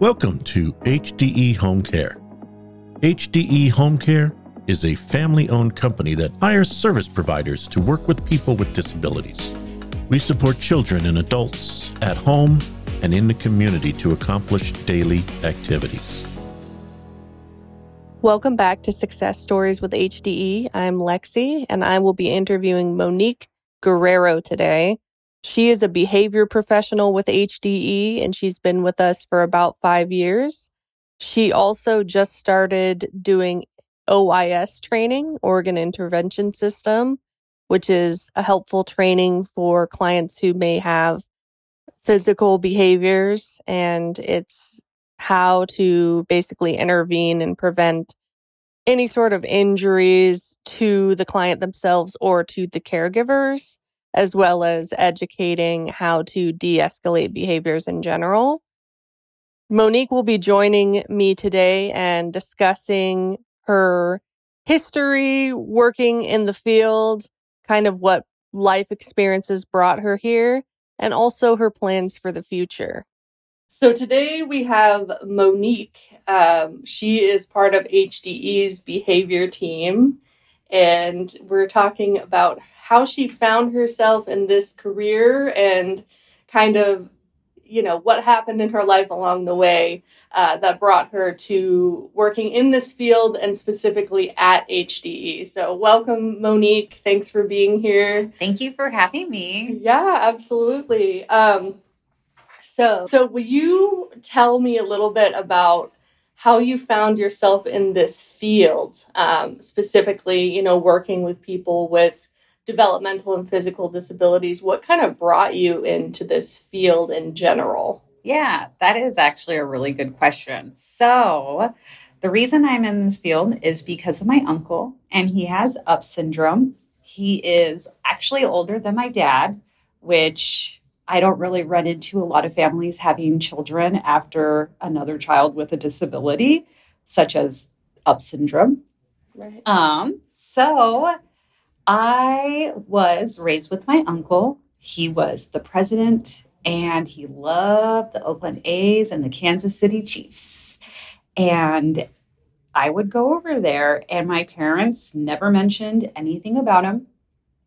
Welcome to HDE Home Care. HDE Home Care is a family-owned company that hires service providers to work with people with disabilities. We support children and adults at home and in the community to accomplish daily activities. Welcome back to Success Stories with HDE. I'm Lexi, and I will be interviewing Monique Guerrero today. She is a behavior professional with HDE, and she's been with us for about 5 years. She also just started doing OIS training, Organ Intervention System, which is a helpful training for clients who may have physical behaviors, and it's how to basically intervene and prevent any sort of injuries to the client themselves or to the caregivers, as well as educating how to de-escalate behaviors in general. Monique will be joining me today and discussing her history working in the field, kind of what life experiences brought her here, and also her plans for the future. So today we have Monique. She is part of HDE's behavior team, and we're talking about how she found herself in this career and kind of, you know, what happened in her life along the way that brought her to working in this field and specifically at HDE. So welcome, Monique. Thanks for being here. Thank you for having me. Yeah, absolutely. So will you tell me a little bit about how you found yourself in this field, specifically, you know, working with people with developmental and physical disabilities? What kind of brought you into this field in general? Yeah, that is actually a really good question. So the reason I'm in this field is because of my uncle, and he has Up syndrome. He is actually older than my dad, which I don't really run into a lot of families having children after another child with a disability, such as Up syndrome. Right. So I was raised with my uncle. He was the president, and he loved the Oakland A's and the Kansas City Chiefs. And I would go over there, and my parents never mentioned anything about him.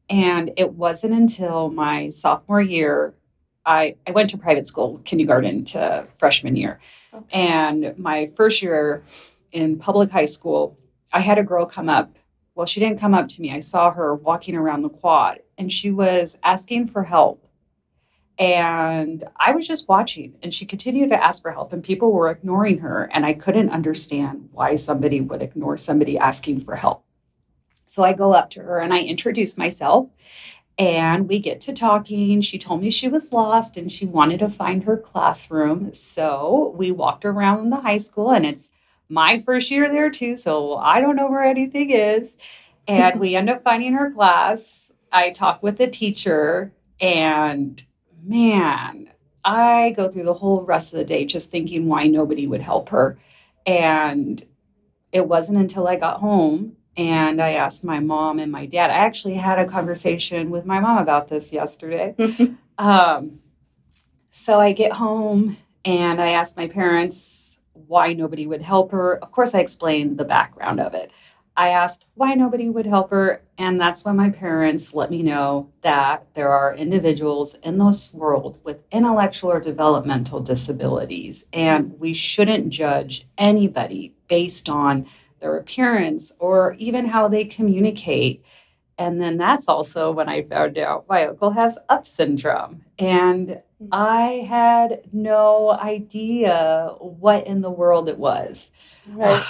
And it wasn't until my sophomore year, I went to private school, kindergarten to freshman year. Okay. And my first year in public high school, I had a girl come up. Well, she didn't come up to me. I saw her walking around the quad, and she was asking for help. And I was just watching, and she continued to ask for help, and people were ignoring her. And I couldn't understand why somebody would ignore somebody asking for help. So I go up to her and I introduce myself, and we get to talking. She told me she was lost and she wanted to find her classroom. So we walked around the high school, and it's my first year there too, so I don't know where anything is. And we end up finding her class. I talk with the teacher, and man, I go through the whole rest of the day just thinking why nobody would help her. And it wasn't until I got home and I asked my mom and my dad. I actually had a conversation with my mom about this yesterday. So I get home and I asked my parents why nobody would help her. Of course, I explained the background of it. I asked why nobody would help her. And that's when my parents let me know that there are individuals in this world with intellectual or developmental disabilities. And we shouldn't judge anybody based on their appearance or even how they communicate. And then that's also when I found out my uncle has Up syndrome. And I had no idea what in the world it was. Right.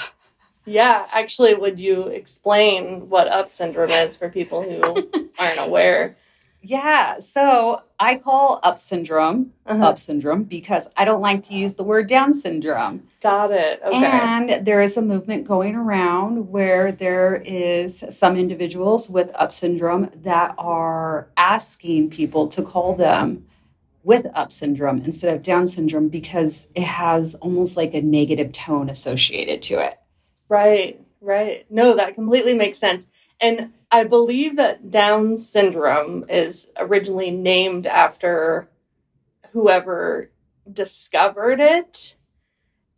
Yeah. Actually, would you explain what Up syndrome is for people who aren't aware? Yeah. So I call Up syndrome Up syndrome because I don't like to use the word Down syndrome. Got it. Okay. And there is a movement going around where there is some individuals with Up syndrome that are asking people to call them with Up syndrome instead of Down syndrome because it has almost like a negative tone associated to it. Right. Right. No, that completely makes sense. And I believe that Down syndrome is originally named after whoever discovered it.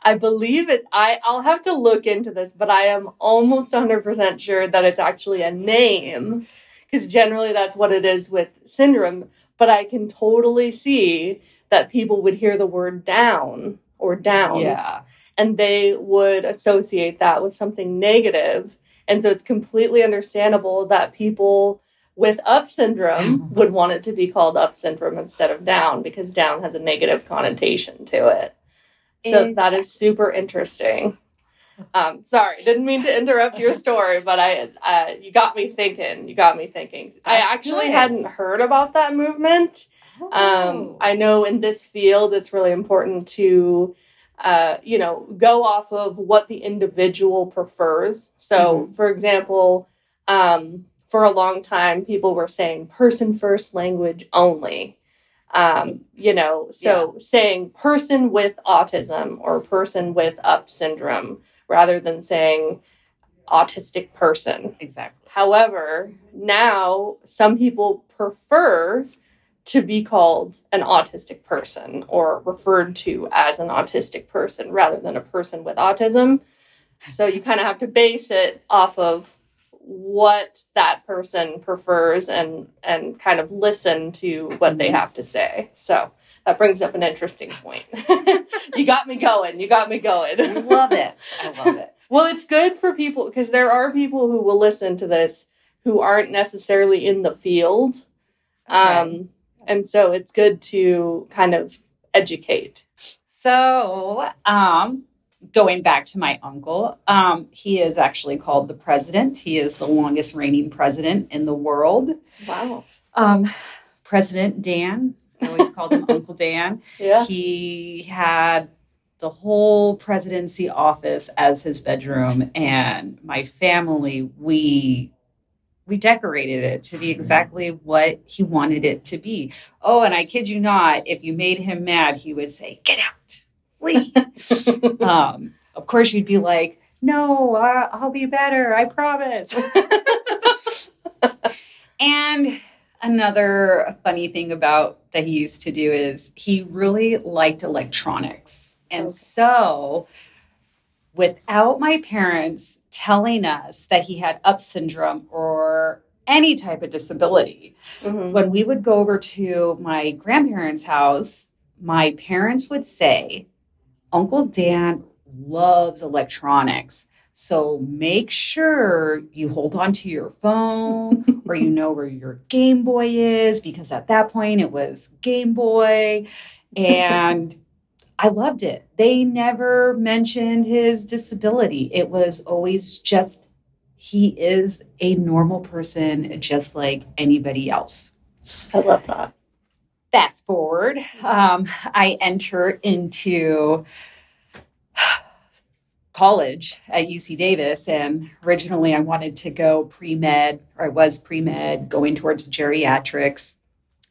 I believe it. I'll have to look into this, but I am almost 100% sure that it's actually a name, because generally that's what it is with syndrome. But I can totally see that people would hear the word down or downs, and they would associate that with something negative. And so it's completely understandable that people with up syndrome would want it to be called up syndrome instead of down, because down has a negative connotation to it. So that is super interesting. Sorry, didn't mean to interrupt your story, but you got me thinking. I actually hadn't heard about that movement. I know in this field, it's really important to, go off of what the individual prefers. So, for example, for a long time, people were saying person first, language only. Saying person with autism or person with up syndrome rather than saying autistic person. Exactly. However, now some people prefer to be called an autistic person or referred to as an autistic person rather than a person with autism. So you kind of have to base it off of what that person prefers and kind of listen to what they have to say. So that brings up an interesting point. You got me going. I love it. Well, it's good for people, because there are people who will listen to this who aren't necessarily in the field. And so it's good to kind of educate. So, going back to my uncle, he is actually called the president. He is the longest reigning president in the world. Wow. President Dan. I always called him Uncle Dan. Yeah. He had the whole presidency office as his bedroom. And my family, we decorated it to be exactly what he wanted it to be. Oh, and I kid you not, if you made him mad, he would say, "Get out. Leave." Of course, you'd be like, "No, I'll be better. I promise." And another funny thing that he used to do is he really liked electronics. And so without my parents telling us that he had up syndrome or any type of disability, when we would go over to my grandparents' house, my parents would say, "Uncle Dan loves electronics, so make sure you hold on to your phone or you know where your Game Boy is," because at that point it was Game Boy. And I loved it. They never mentioned his disability. It was always just, he is a normal person just like anybody else. I love that. Fast forward, I enter into college at UC Davis, and originally I wanted to go pre-med, or I was pre-med, going towards geriatrics,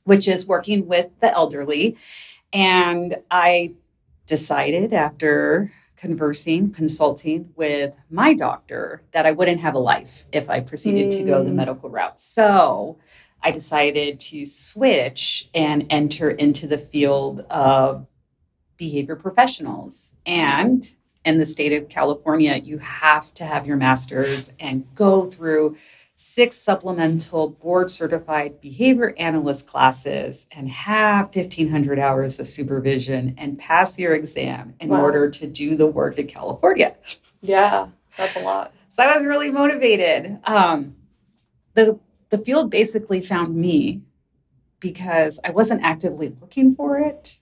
which is working with the elderly. And I decided after consulting with my doctor that I wouldn't have a life if I proceeded to go the medical route. So I decided to switch and enter into the field of behavior professionals. And in the state of California, you have to have your master's and go through 6 supplemental board-certified behavior analyst classes and have 1,500 hours of supervision and pass your exam in order to do the work in California. Yeah, that's a lot. So I was really motivated. The field basically found me because I wasn't actively looking for it.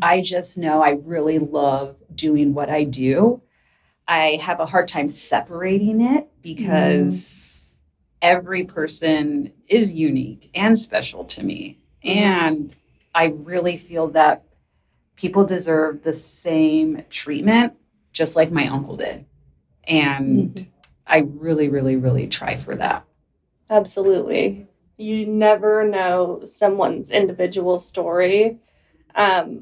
I just know I really love doing what I do. I have a hard time separating it because every person is unique and special to me. And I really feel that people deserve the same treatment, just like my uncle did. And I really, really, really try for that. Absolutely. You never know someone's individual story.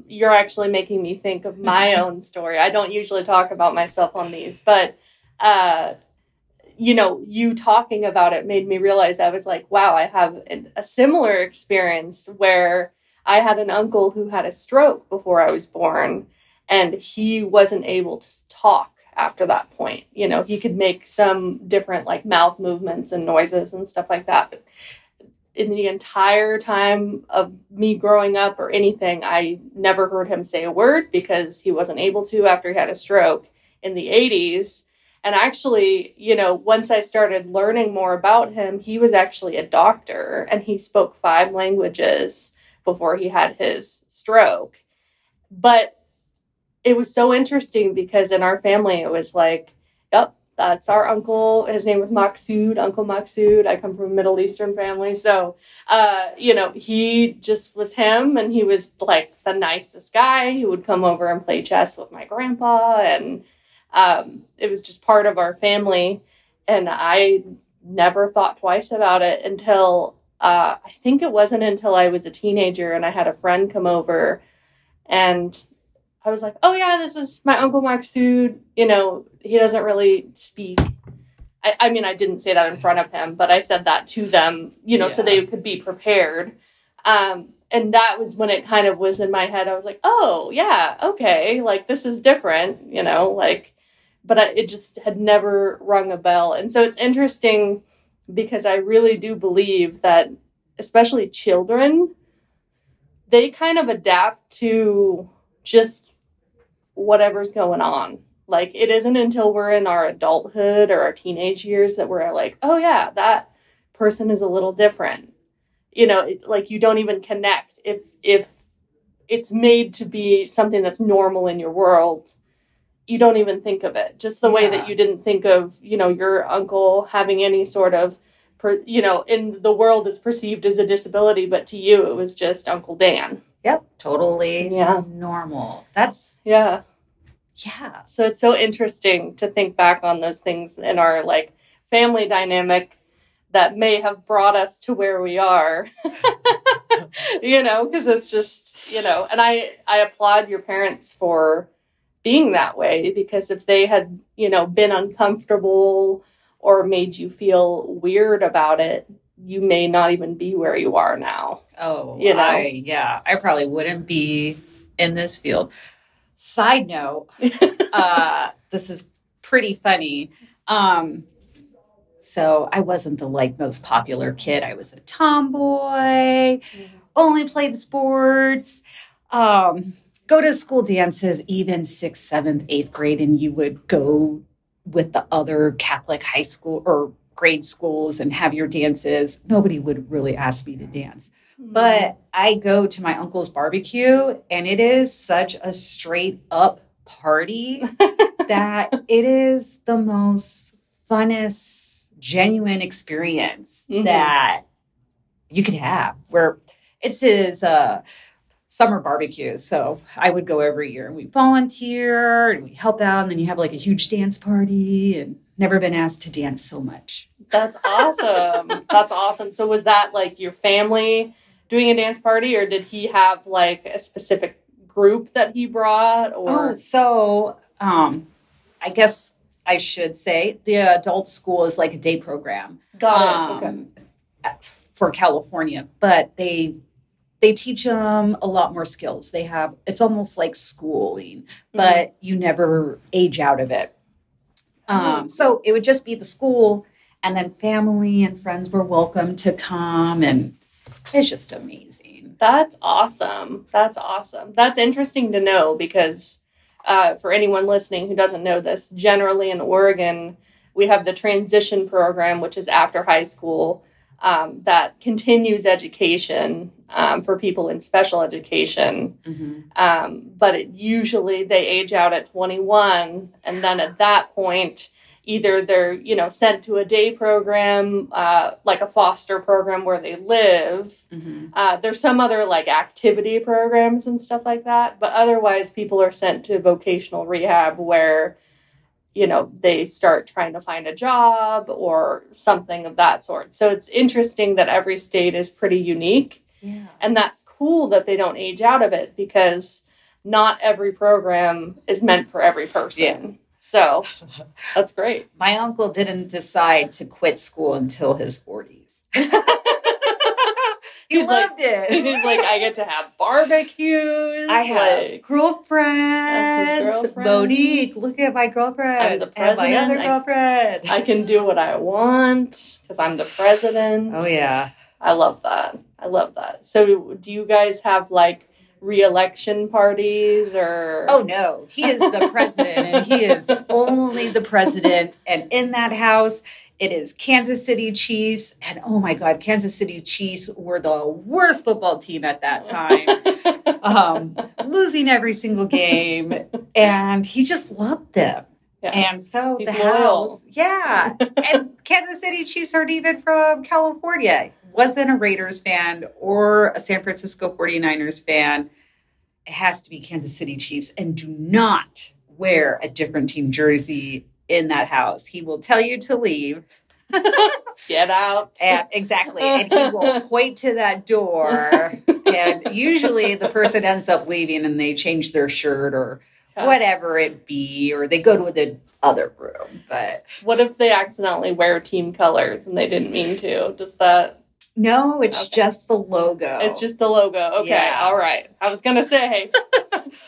You're actually making me think of my own story. I don't usually talk about myself on these, but, you talking about it made me realize, I was like, wow, I have a similar experience where I had an uncle who had a stroke before I was born. And he wasn't able to talk after that point. You know, he could make some different like mouth movements and noises and stuff like that. But in the entire time of me growing up or anything, I never heard him say a word because he wasn't able to after he had a stroke in the 80s. And actually, you know, once I started learning more about him, he was actually a doctor and he spoke 5 languages before he had his stroke. But it was so interesting because in our family, it was like, yep, that's our uncle. His name was Maksud, Uncle Maksud. I come from a Middle Eastern family. So, you know, he just was him. And he was like the nicest guy. He would come over and play chess with my grandpa. And it was just part of our family. And I never thought twice about it until I think it wasn't until I was a teenager and I had a friend come over and I was like, oh, yeah, this is my Uncle Maksud. You know, he doesn't really speak. I mean, I didn't say that in front of him, but I said that to them, you know, so they could be prepared. And that was when it kind of was in my head. I was like, oh, yeah, okay. Like, this is different, you know, like, but it just had never rung a bell. And so it's interesting because I really do believe that especially children, they kind of adapt to just whatever's going on. Like, it isn't until we're in our adulthood or our teenage years that we're like, oh, yeah, that person is a little different. You know, like, you don't even connect. If it's made to be something that's normal in your world, you don't even think of it. Just the way that you didn't think of, you know, your uncle having any sort of, you know, in the world is perceived as a disability, but to you, it was just Uncle Dan. Yep. Totally normal. That's Yeah. So it's so interesting to think back on those things in our like family dynamic that may have brought us to where we are, you know, because it's just, you know, and I applaud your parents for being that way, because if they had, you know, been uncomfortable or made you feel weird about it, you may not even be where you are now. Oh, you know? I probably wouldn't be in this field. Side note, this is pretty funny. So I wasn't the like most popular kid. I was a tomboy, only played sports, go to school dances, even 6th, 7th, 8th grade. And you would go with the other Catholic high school or grade schools and have your dances. Nobody would really ask me to dance. But I go to my uncle's barbecue and it is such a straight up party that it is the most funnest, genuine experience that you could have, where it's his summer barbecue. So I would go every year and we volunteer and we help out, and then you have like a huge dance party. And never been asked to dance so much. That's awesome. That's awesome. So was that like your family doing a dance party, or did he have like a specific group that he brought? Or I guess I should say the adult school is like a day program. Got it. Okay. For California, but they teach them a lot more skills. They have, it's almost like schooling, but you never age out of it. So it would just be the school, and then family and friends were welcome to come, and it's just amazing. That's awesome. That's awesome. That's interesting to know because for anyone listening who doesn't know this, generally in Oregon, we have the transition program, which is after high school, that continues education for people in special education. But it usually they age out at 21. And then at that point, either they're, you know, sent to a day program, like a foster program where they live. There's some other like activity programs and stuff like that. But otherwise, people are sent to vocational rehab where, you know, they start trying to find a job or something of that sort. So it's interesting that every state is pretty unique. Yeah. And that's cool that they don't age out of it, because not every program is meant for every person. Yeah. So that's great. My uncle didn't decide to quit school until his 40s. He loved it. He's like, I get to have barbecues. I have girlfriends. Monique, look at my girlfriend. I'm the president. And my other girlfriend. I can do what I want because I'm the president. Oh, yeah. I love that. I love that. So do you guys have, like, re-election parties or... Oh, no. He is the president, and he is only the president. And in that house... It is Kansas City Chiefs, and oh my God, Kansas City Chiefs were the worst football team at that time, losing every single game, and he just loved them. Yeah. And so he's the loyal. House, yeah, and Kansas City Chiefs aren't even from California, wasn't a Raiders fan or a San Francisco 49ers fan. It has to be Kansas City Chiefs, and do not wear a different team jersey in that house. He will tell you to leave. Get out. And exactly. And he will point to that door. And usually the person ends up leaving and they change their shirt or whatever it be, or they go to the other room. But what if they accidentally wear team colors and they didn't mean to? Does that... No, it's just the logo. It's just the logo. Okay. Yeah. All right. I was going to say,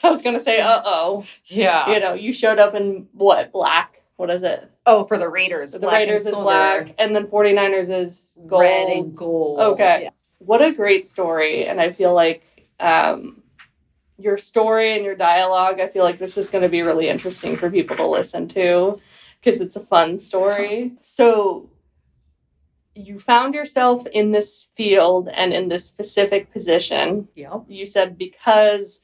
uh-oh. Yeah. You know, you showed up in what? Black? What is it? Oh, for the Raiders. Black. And then 49ers is gold. Red and gold. Okay. Yeah. What a great story. And I feel like your story and your dialogue, I feel like this is going to be really interesting for people to listen to because it's a fun story. So you found yourself in this field and in this specific position. Yep. You said because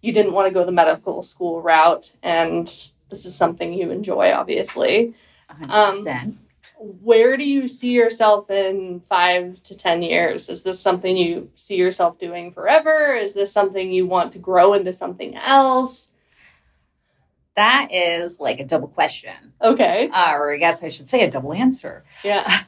you didn't want to go the medical school route, and this is something you enjoy, obviously. 100%. Where do you see yourself in 5 to 10 years? Is this something you see yourself doing forever? Is this something you want to grow into something else? That is like a double question. Okay. Or I guess I should say a double answer. Yeah.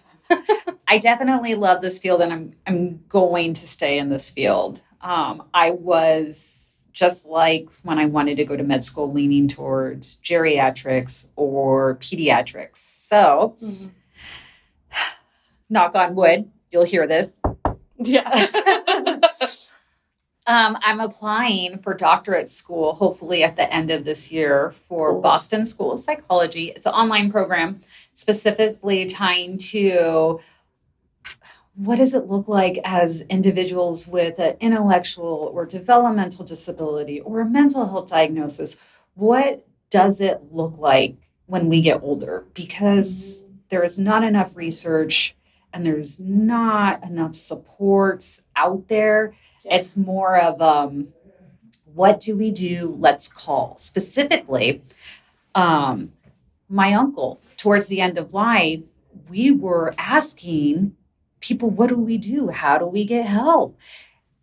I definitely love this field, and I'm going to stay in this field. I was... just like when I wanted to go to med school, leaning towards geriatrics or pediatrics. So, knock on wood, you'll hear this. Yeah. I'm applying for doctorate school, hopefully at the end of this year, for Boston School of Psychology. It's an online program specifically tying to... what does it look like as individuals with an intellectual or developmental disability or a mental health diagnosis? What does it look like when we get older? Because there is not enough research and there's not enough supports out there. It's more of what do we do? Let's call. Specifically, my uncle, towards the end of life, we were asking people, what do we do? How do we get help?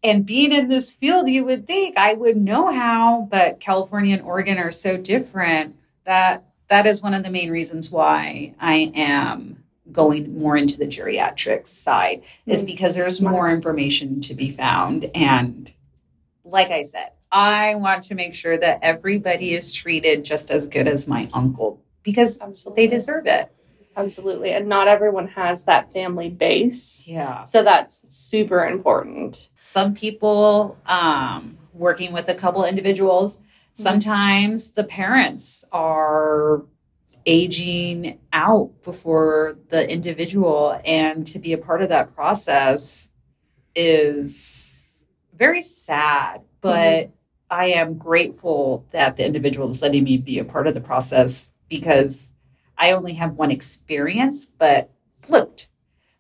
And being in this field, you would think I would know how, but California and Oregon are so different that is one of the main reasons why I am going more into the geriatrics side, is because there's more information to be found. And like I said, I want to make sure that everybody is treated just as good as my uncle, because Absolutely. They deserve it. Absolutely. And not everyone has that family base. Yeah. So that's super important. Some people, working with a couple individuals, sometimes the parents are aging out before the individual. And to be a part of that process is very sad. But I am grateful that the individual is letting me be a part of the process, because I only have one experience, but flipped.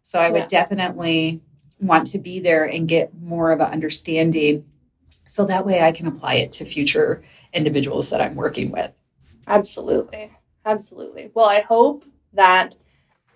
So I would definitely want to be there and get more of an understanding, so that way I can apply it to future individuals that I'm working with. Absolutely. Absolutely. Well, I hope that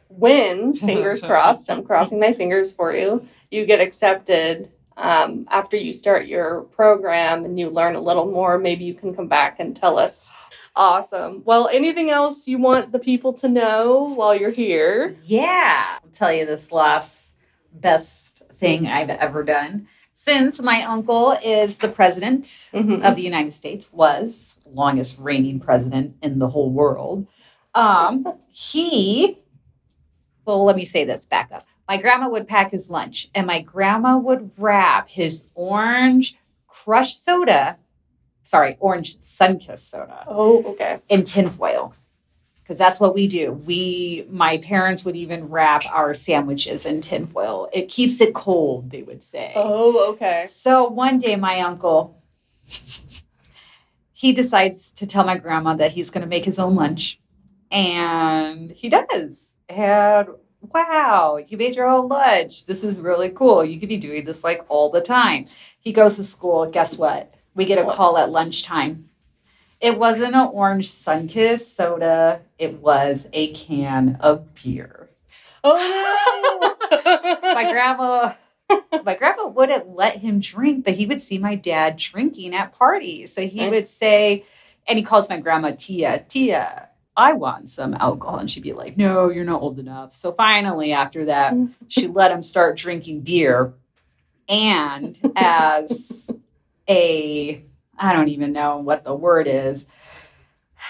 when, fingers crossed, I'm crossing my fingers for you, you get accepted after you start your program and you learn a little more. Maybe you can come back and tell us. Awesome. Well, anything else you want the people to know while you're here? Yeah. I'll tell you this last best thing I've ever done. Since my uncle is the president of the United States, was longest reigning president in the whole world. Let me say this, back up. My grandma would pack his lunch, and my grandma would wrap his orange crushed soda, sorry, orange sun-kissed soda. Oh, okay. In tinfoil. Because that's what we do. My parents would even wrap our sandwiches in tinfoil. It keeps it cold, they would say. Oh, okay. So one day my uncle, he decides to tell my grandma that he's going to make his own lunch. And he does. And wow, you made your own lunch. This is really cool. You could be doing this like all the time. He goes to school. Guess what? We get a call at lunchtime. It wasn't an orange sun-kissed soda. It was a can of beer. Oh, no. My grandma wouldn't let him drink, but he would see my dad drinking at parties. So he would say, and he calls my grandma, Tia, I want some alcohol. And she'd be like, no, you're not old enough. So finally, after that, she let him start drinking beer. And as a... I don't even know what the word is.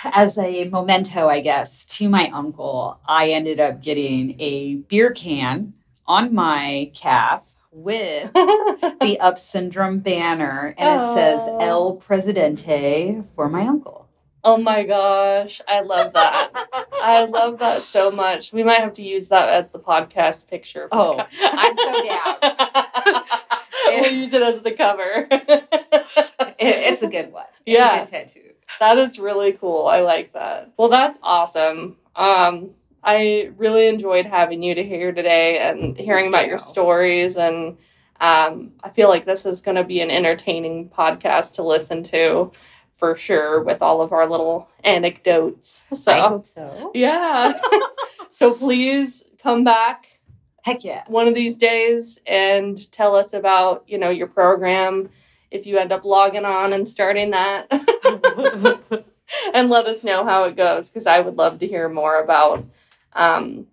As a memento, I guess, to my uncle, I ended up getting a beer can on my calf with the Up Syndrome banner. And it says El Presidente for my uncle. Oh, my gosh. I love that. I love that so much. We might have to use that as the podcast picture. Oh, I'm so down. We'll use it as the cover. It's a good one. It's a good tattoo. That is really cool. I like that. Well, that's awesome. I really enjoyed having you here today and hearing about your stories. And I feel like this is going to be an entertaining podcast to listen to for sure with all of our little anecdotes. So, I hope so. Yeah. So please come back. Heck yeah. One of these days and tell us about, your program if you end up logging on and starting that and let us know how it goes. Cause I would love to hear more about, kind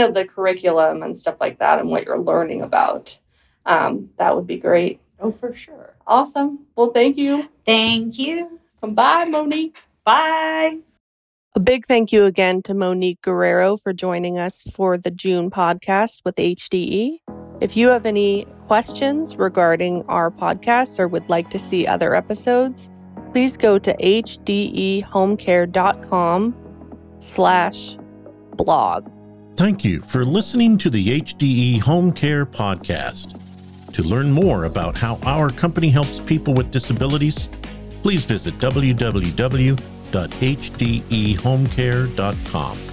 of the curriculum and stuff like that and what you're learning about. That would be great. Oh, for sure. Awesome. Well, thank you. Thank you. Bye, Monique. Bye. A big thank you again to Monique Guerrero for joining us for the June podcast with HDE. If you have any questions regarding our podcast or would like to see other episodes, please go to hdehomecare.com/blog. Thank you for listening to the HDE Home Care podcast. To learn more about how our company helps people with disabilities, please visit www.hdehomecare.com.